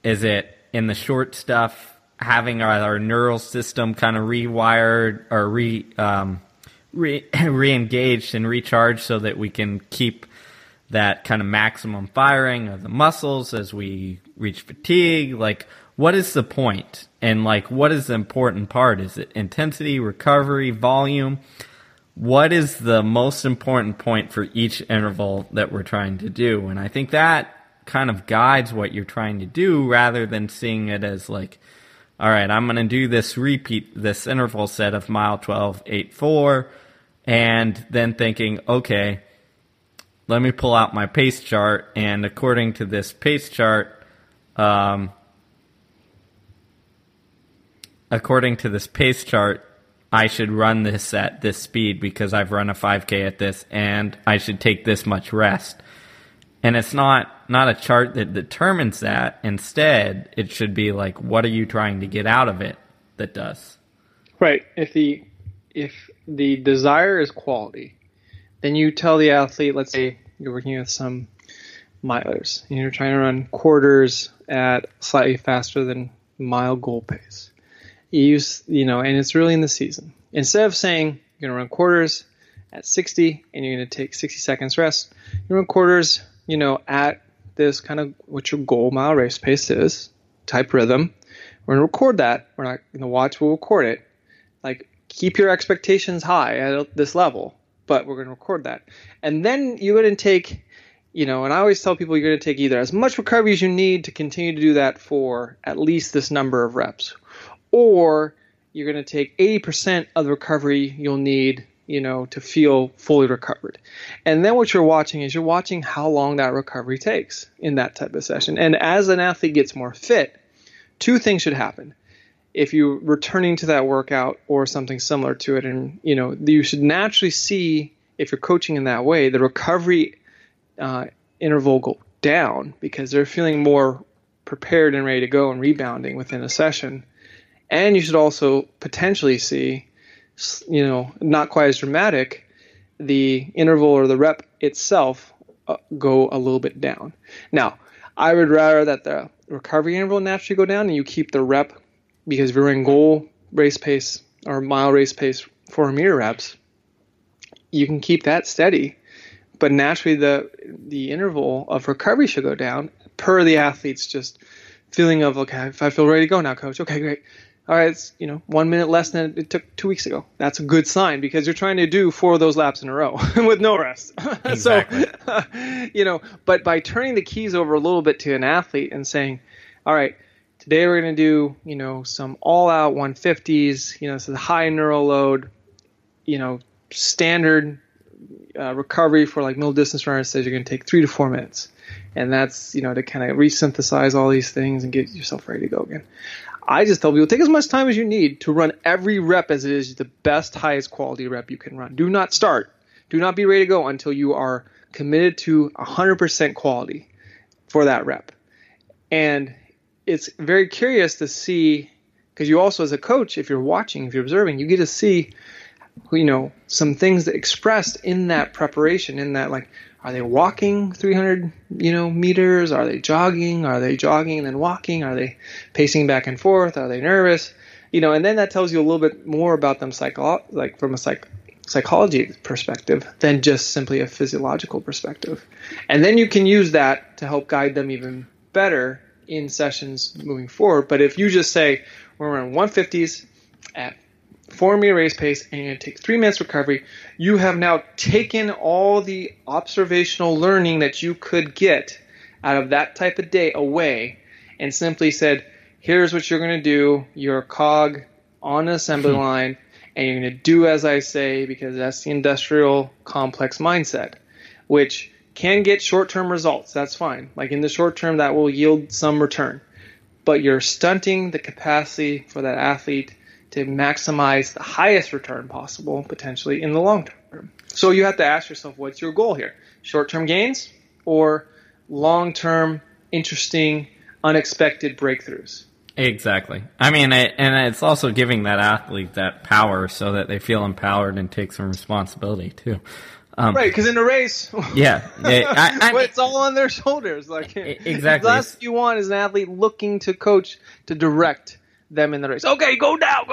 Is it in the short stuff, having our neural system kind of rewired or re-engaged and recharged so that we can keep that kind of maximum firing of the muscles as we reach fatigue? Like, what is the point? And like, what is the important part? Is it intensity, recovery, volume? What is the most important point for each interval that we're trying to do? And I think that kind of guides what you're trying to do, rather than seeing it as like, all right, I'm going to do this interval set of mile 12, 8-4, and then thinking, okay, let me pull out my pace chart, and according to this pace chart, I should run this at this speed because I've run a 5K at this, and I should take this much rest. And it's not a chart that determines that. Instead, it should be like, what are you trying to get out of it that does? Right. If the desire is quality, then you tell the athlete, let's say you're working with some milers and you're trying to run quarters at slightly faster than mile goal pace. You use, and it's really in the season. Instead of saying you're going to run quarters at 60 and you're going to take 60 seconds rest, you run quarters, at this kind of what your goal mile race pace is, type rhythm. We're going to record that. We're not going to watch. We'll record it. Like, keep your expectations high at this level, but we're going to record that. And then you're going to take, and I always tell people, you're going to take either as much recovery as you need to continue to do that for at least this number of reps, or you're going to take 80% of the recovery you'll need to feel fully recovered. And then what you're watching how long that recovery takes in that type of session. And as an athlete gets more fit, two things should happen. If you're returning to that workout or something similar to it, and you should naturally see, if you're coaching in that way, the recovery interval go down because they're feeling more prepared and ready to go and rebounding within a session. And you should also potentially see, not quite as dramatic, the interval or the rep itself go a little bit down. Now, I would rather that the recovery interval naturally go down and you keep the rep, because if you're in goal race pace or mile race pace 400-meter reps, you can keep that steady. But naturally, the interval of recovery should go down per the athlete's just feeling of, okay, if I feel ready to go now, coach. Okay, great. All right, it's 1 minute less than it took 2 weeks ago. That's a good sign because you're trying to do 4 of those laps in a row with no rest. Exactly. So, but by turning the keys over a little bit to an athlete and saying, all right, today we're going to do, some all-out 150s, this is high neural load, standard recovery for like middle distance runners says you're going to take 3 to 4 minutes. And that's, to kind of resynthesize all these things and get yourself ready to go again. I just tell people, take as much time as you need to run every rep as it is the best, highest quality rep you can run. Do not start. Do not be ready to go until you are committed to 100% quality for that rep. And it's very curious to see, because you also as a coach, if you're watching, if you're observing, you get to see, some things that expressed in that preparation, in that like, are they walking 300, meters? Are they jogging? Are they jogging and then walking? Are they pacing back and forth? Are they nervous? And then that tells you a little bit more about them from a psychology perspective than just simply a physiological perspective. And then you can use that to help guide them even better in sessions moving forward. But if you just say, we're running 150s at 4-meter race pace, and you're going to take 3 minutes recovery, you have now taken all the observational learning that you could get out of that type of day away and simply said, here's what you're going to do. You're a cog on an assembly line, and you're going to do as I say because that's the industrial complex mindset, which can get short-term results. That's fine. Like in the short term, that will yield some return. But you're stunting the capacity for that athlete to maximize the highest return possible, potentially, in the long term. So you have to ask yourself, what's your goal here? Short-term gains or long-term, interesting, unexpected breakthroughs? Exactly. And it's also giving that athlete that power so that they feel empowered and take some responsibility, too. Right, because in a race, it's all on their shoulders. Like, exactly. The last you want is an athlete looking to coach to direct them in the race. Okay, go now.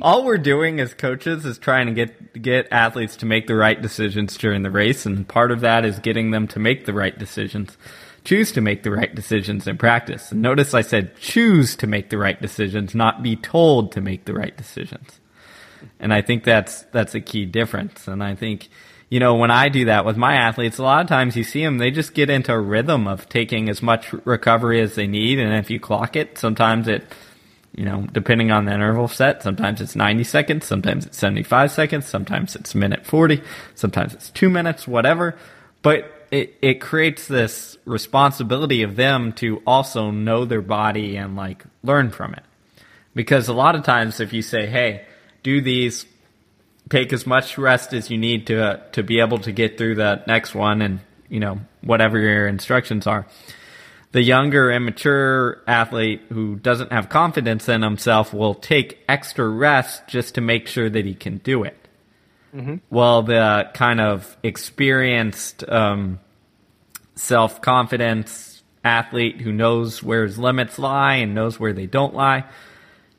All we're doing as coaches is trying to get athletes to make the right decisions during the race, and part of that is getting them to make the right decisions. Choose to make the right decisions in practice. And notice I said choose to make the right decisions, not be told to make the right decisions. And I think that's a key difference. And I think, when I do that with my athletes, a lot of times you see them, they just get into a rhythm of taking as much recovery as they need. And if you clock it, sometimes it, depending on the interval set, sometimes it's 90 seconds, sometimes it's 75 seconds, sometimes it's minute 40, sometimes it's 2 minutes, whatever. But it creates this responsibility of them to also know their body and learn from it. Because a lot of times if you say, hey, do these, take as much rest as you need to be able to get through the next one and, whatever your instructions are. The younger, immature athlete who doesn't have confidence in himself will take extra rest just to make sure that he can do it. Mm-hmm. While the kind of experienced, self-confidence athlete who knows where his limits lie and knows where they don't lie,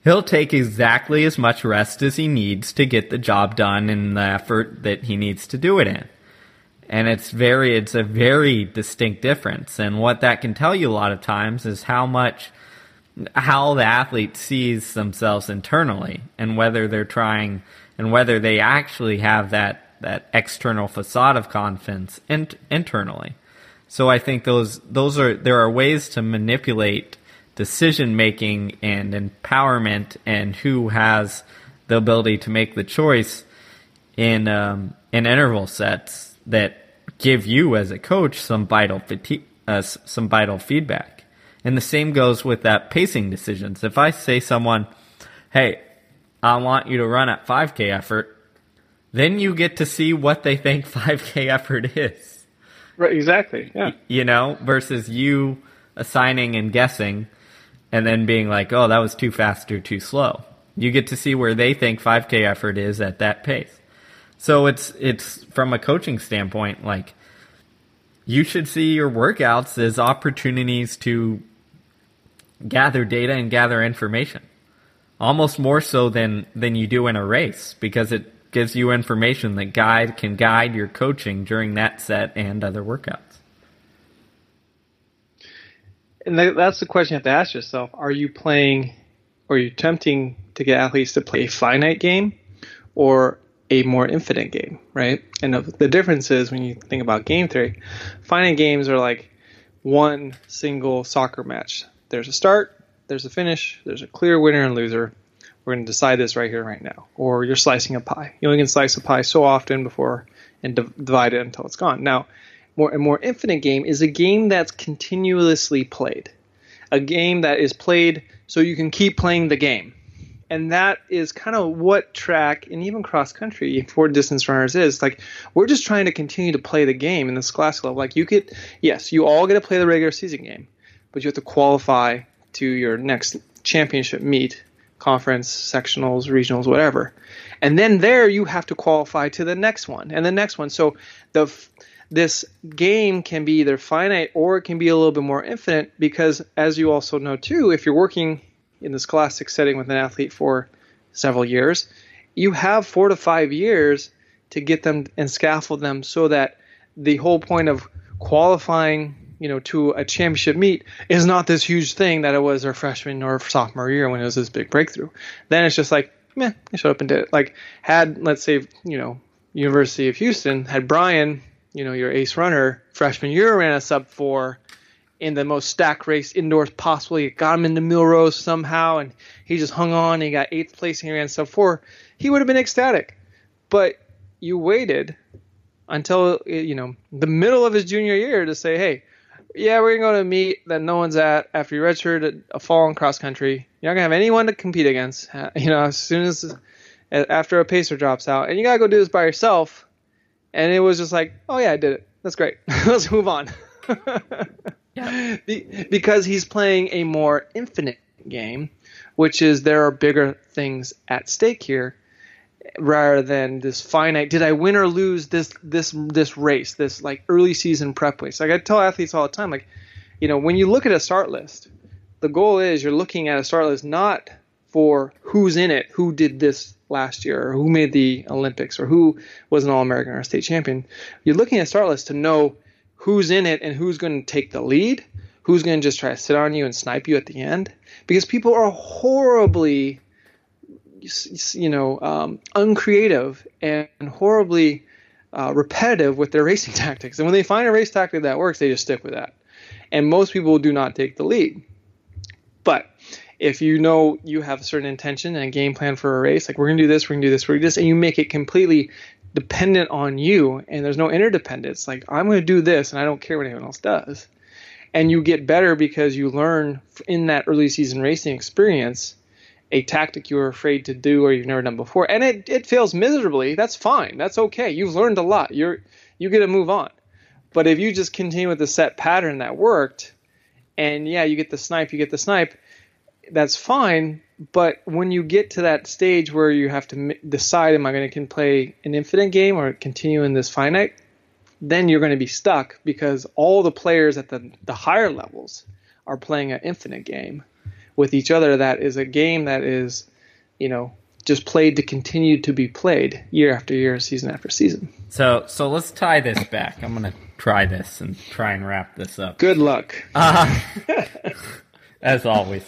he'll take exactly as much rest as he needs to get the job done in the effort that he needs to do it in. And it's a very distinct difference. And what that can tell you a lot of times is how the athlete sees themselves internally and whether they're trying and whether they actually have that external facade of confidence internally. So I think there are ways to manipulate decision-making and empowerment and who has the ability to make the choice in interval sets that give you as a coach some vital feedback. And the same goes with that pacing decisions. If I say someone, hey, I want you to run at 5K effort, then you get to see what they think 5K effort is. Right, exactly, yeah. Versus you assigning and guessing and then being like, oh, that was too fast or too slow. You get to see where they think 5K effort is at that pace. So it's from a coaching standpoint, you should see your workouts as opportunities to gather data and gather information. almost more so than you do in a race, because it gives you information that can guide your coaching during that set and other workouts. And that's the question you have to ask yourself. Are you playing, or are you attempting to get athletes to play a finite game or a more infinite game, right? And the difference is, when you think about game theory, finite games are like one single soccer match. There's a start, there's a finish, there's a clear winner and loser. We're going to decide this right here, right now. Or you're slicing a pie. You only can slice a pie so often before and divide it until it's gone. Now, a more infinite game is a game that's continuously played. A game that is played so you can keep playing the game. And that is kind of what track and even cross-country for distance runners is. Like, we're just trying to continue to play the game in the scholastic level. Like, you all get to play the regular season game, but you have to qualify to your next championship meet, conference, sectionals, regionals, whatever. And then there you have to qualify to the next one and the next one. So this game can be either finite or it can be a little bit more infinite, because, as you also know too, if you're working in the scholastic setting with an athlete for several years, you have 4 to 5 years to get them and scaffold them so that the whole point of qualifying, to a championship meet is not this huge thing that it was their freshman or sophomore year when it was this big breakthrough. Then it's just like, meh, I showed up and did it. Like, had, let's say, University of Houston, had Brian, your ace runner, freshman year ran a sub-4 in the most stacked race indoors possible. You got him into Milrose somehow, and he just hung on, and he got 8th place, and he ran sub-4. He would have been ecstatic. But you waited until, the middle of his junior year to say, hey, yeah, we're going to go to a meet that no one's at after you redshirted a fall in cross-country. You're not going to have anyone to compete against, as soon as after a pacer drops out. And you got to go do this by yourself. And it was just like, oh, yeah, I did it. That's great. Let's move on. Yeah. Because he's playing a more infinite game, which is there are bigger things at stake here, rather than this finite, did I win or lose this race, this like early season prep race. Like, I tell athletes all the time, like, when you look at a start list, the goal is you're looking at a start list not for who's in it, who did this last year, or who made the Olympics, or who was an All-American or a state champion. You're looking at a start list to know who's in it and who's going to take the lead, who's going to just try to sit on you and snipe you at the end. Because people are horribly uncreative and horribly repetitive with their racing tactics. And when they find a race tactic that works, they just stick with that. And most people do not take the lead. But if you have a certain intention and a game plan for a race, like, we're going to do this, we're going to do this, we're going to do this, and you make it completely dependent on you and there's no interdependence, like, I'm going to do this and I don't care what anyone else does. And you get better because you learn in that early season racing experience a tactic you were afraid to do or you've never done before, and it fails miserably. That's fine. That's okay. You've learned a lot. You get to move on. But if you just continue with the set pattern that worked, and yeah, you get the snipe, that's fine. But when you get to that stage where you have to decide, am I going to play an infinite game or continue in this finite, then you're going to be stuck, because all the players at the higher levels are playing an infinite game with each other. That is a game that is, just played to continue to be played year after year, season after season. So let's tie this back. I'm going to try this and wrap this up. Good luck. As always,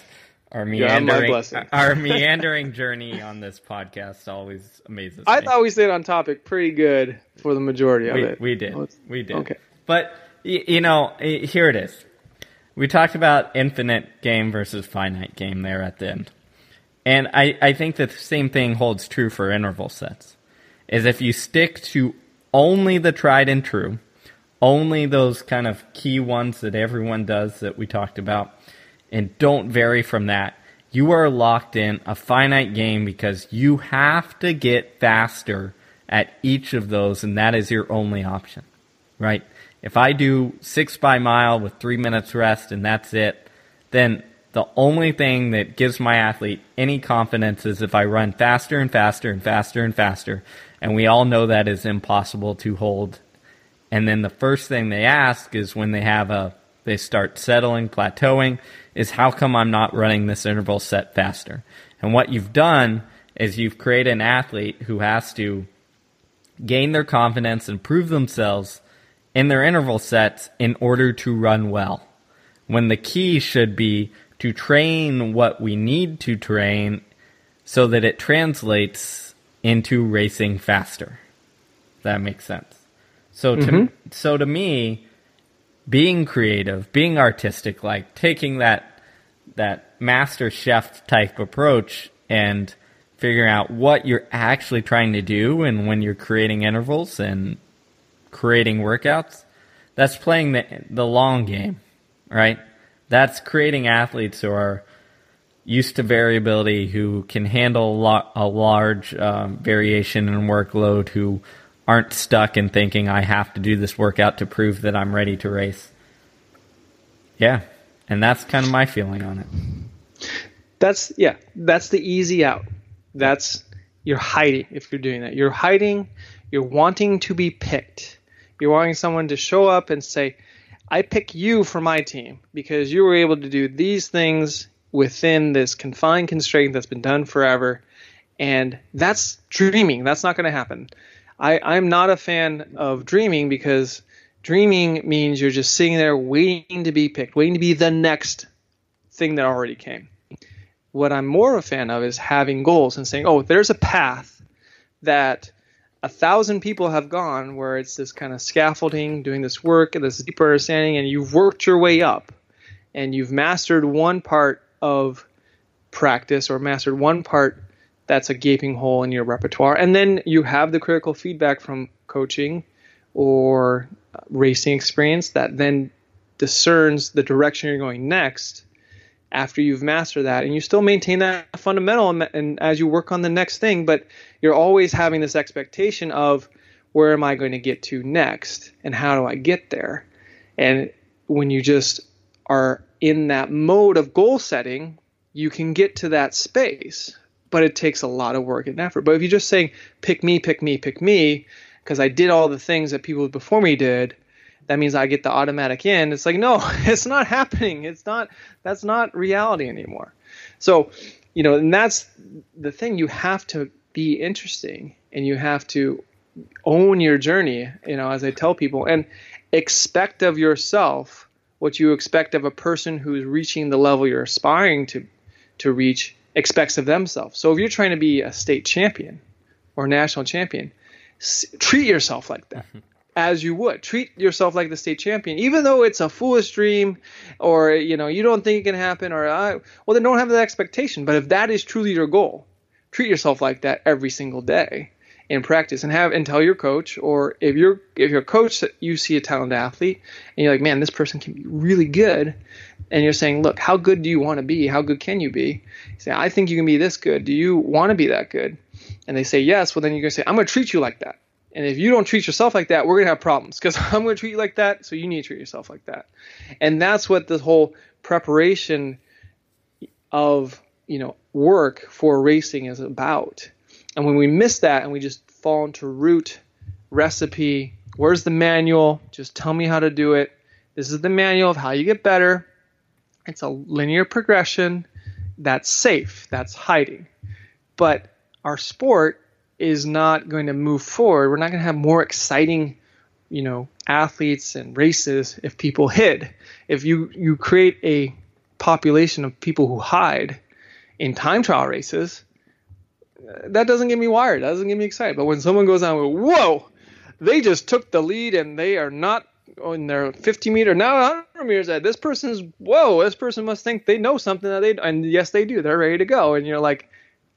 our meandering journey on this podcast always amazes me. I thought we stayed on topic pretty good for the majority of it. We did. Okay. But, here it is. We talked about infinite game versus finite game there at the end. And I think the same thing holds true for interval sets. Is if you stick to only the tried and true, only those kind of key ones that everyone does that we talked about, and don't vary from that, you are locked in a finite game, because you have to get faster at each of those, and that is your only option, right? If I do 6 by mile with 3 minutes rest and that's it, then the only thing that gives my athlete any confidence is if I run faster and faster and faster and faster. And we all know that is impossible to hold. And then the first thing they ask is when they have a they start settling, plateauing, is how come I'm not running this interval set faster? And what you've done is you've created an athlete who has to gain their confidence and prove themselves in their interval sets in order to run well, when the key should be to train what we need to train so that it translates into racing faster. That makes sense. So to me, being creative, being artistic, like taking that master chef type approach and figuring out what you're actually trying to do, and when you're creating intervals and creating workouts, that's playing the long game, right? That's creating athletes who are used to variability, who can handle a large variation in workload, who aren't stuck in thinking, I have to do this workout to prove that I'm ready to race. Yeah, and that's kind of my feeling on it. That's the easy out. You're hiding if you're doing that. You're hiding, you're wanting to be picked. You're wanting someone to show up and say, I pick you for my team because you were able to do these things within this confined constraint that's been done forever. And that's dreaming. That's not going to happen. I'm not a fan of dreaming, because dreaming means you're just sitting there waiting to be picked, waiting to be the next thing that already came. What I'm more a fan of is having goals and saying, oh, there's a path that 1,000 people have gone where it's this kind of scaffolding, doing this work and this deeper understanding, and you've worked your way up and you've mastered one part of practice or mastered one part that's a gaping hole in your repertoire. And then you have the critical feedback from coaching or racing experience that then discerns the direction you're going next after you've mastered that. And you still maintain that fundamental and as you work on the next thing, but you're always having this expectation of, where am I going to get to next and how do I get there? And when you just are in that mode of goal setting, you can get to that space. But it takes a lot of work and effort. But if you're just saying, pick me, pick me, pick me, because I did all the things that people before me did, that means I get the automatic in. It's like, no, it's not happening. That's not reality anymore. So, and that's the thing. You have to be interesting and you have to own your journey, as I tell people, and expect of yourself what you expect of a person who's reaching the level you're aspiring to reach expects of themselves. So if you're trying to be a state champion or national champion, treat yourself like that, as you would treat yourself like the state champion, even though it's a foolish dream, or you don't think it can happen, or then don't have that expectation. But if that is truly your goal, treat yourself like that every single day in practice, and tell your coach, or if you're a coach that you see a talented athlete and you're like, man, this person can be really good, and you're saying, look, how good do you want to be? How good can you be? You say, I think you can be this good. Do you want to be that good? And they say yes. Well, then you're gonna say, I'm gonna treat you like that. And if you don't treat yourself like that, we're gonna have problems, because I'm gonna treat you like that, so you need to treat yourself like that. And that's what this whole preparation of work for racing is about. And when we miss that and we just fall into route, recipe, where's the manual? Just tell me how to do it. This is the manual of how you get better. It's a linear progression. That's safe. That's hiding. But our sport is not going to move forward. We're not going to have more exciting, athletes and races if people hid. If you create a population of people who hide in time trial races, that doesn't get me wired. That doesn't get me excited. But when someone goes on, whoa, they just took the lead and they are not in their 50 meter, now 100 meters. This person must think they know something and yes, they do. They're ready to go. And you're like,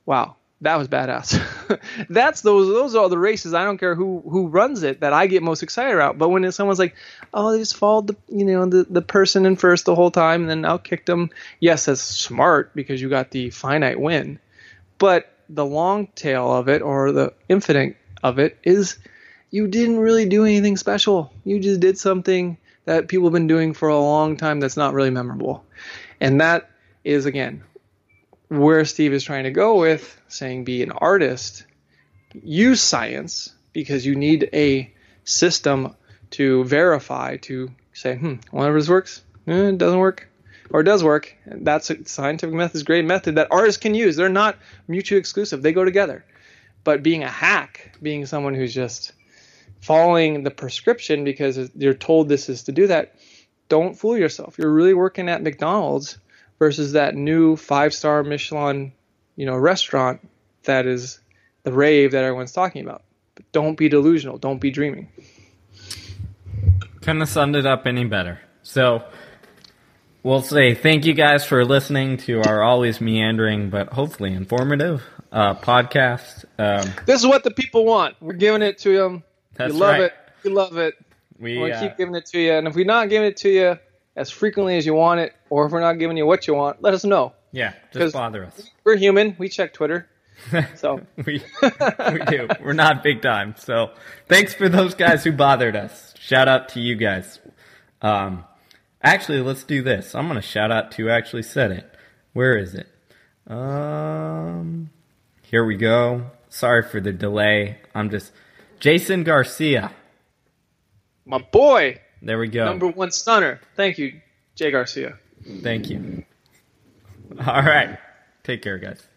wow, that was badass. Those are the races. I don't care who runs it that I get most excited about. But when someone's like, oh, they just followed the person in first the whole time and then outkicked them. Yes, that's smart because you got the finite win. But the long tail of it, or the infinite of it, is you didn't really do anything special. You just did something that people have been doing for a long time that's not really memorable. And that is, again, where Steve is trying to go with saying be an artist. Use science, because you need a system to verify, to say, whenever this works, It doesn't work. Or it does work. That's a scientific method. It's a great method that artists can use. They're not mutually exclusive. They go together. But being a hack, being someone who's just following the prescription because you're told this is to do that, don't fool yourself. You're really working at McDonald's versus that new 5-star Michelin, restaurant that is the rave that everyone's talking about. But don't be delusional. Don't be dreaming. Couldn't have summed it up any better. So we'll say thank you guys for listening to our always meandering but hopefully informative podcast. This is what the people want. We're giving it to them. That's right. You love it. We'll keep giving it to you. And if we're not giving it to you as frequently as you want it, or if we're not giving you what you want, let us know. Yeah, just bother us. We're human. We check Twitter. So we do. We're not big time. So thanks for those guys who bothered us. Shout out to you guys. Actually, let's do this. I'm going to shout out to who actually said it. Where is it? Here we go. Sorry for the delay. Jason Garcia. My boy. There we go. Number one stunner. Thank you, Jay Garcia. Thank you. All right. Take care, guys.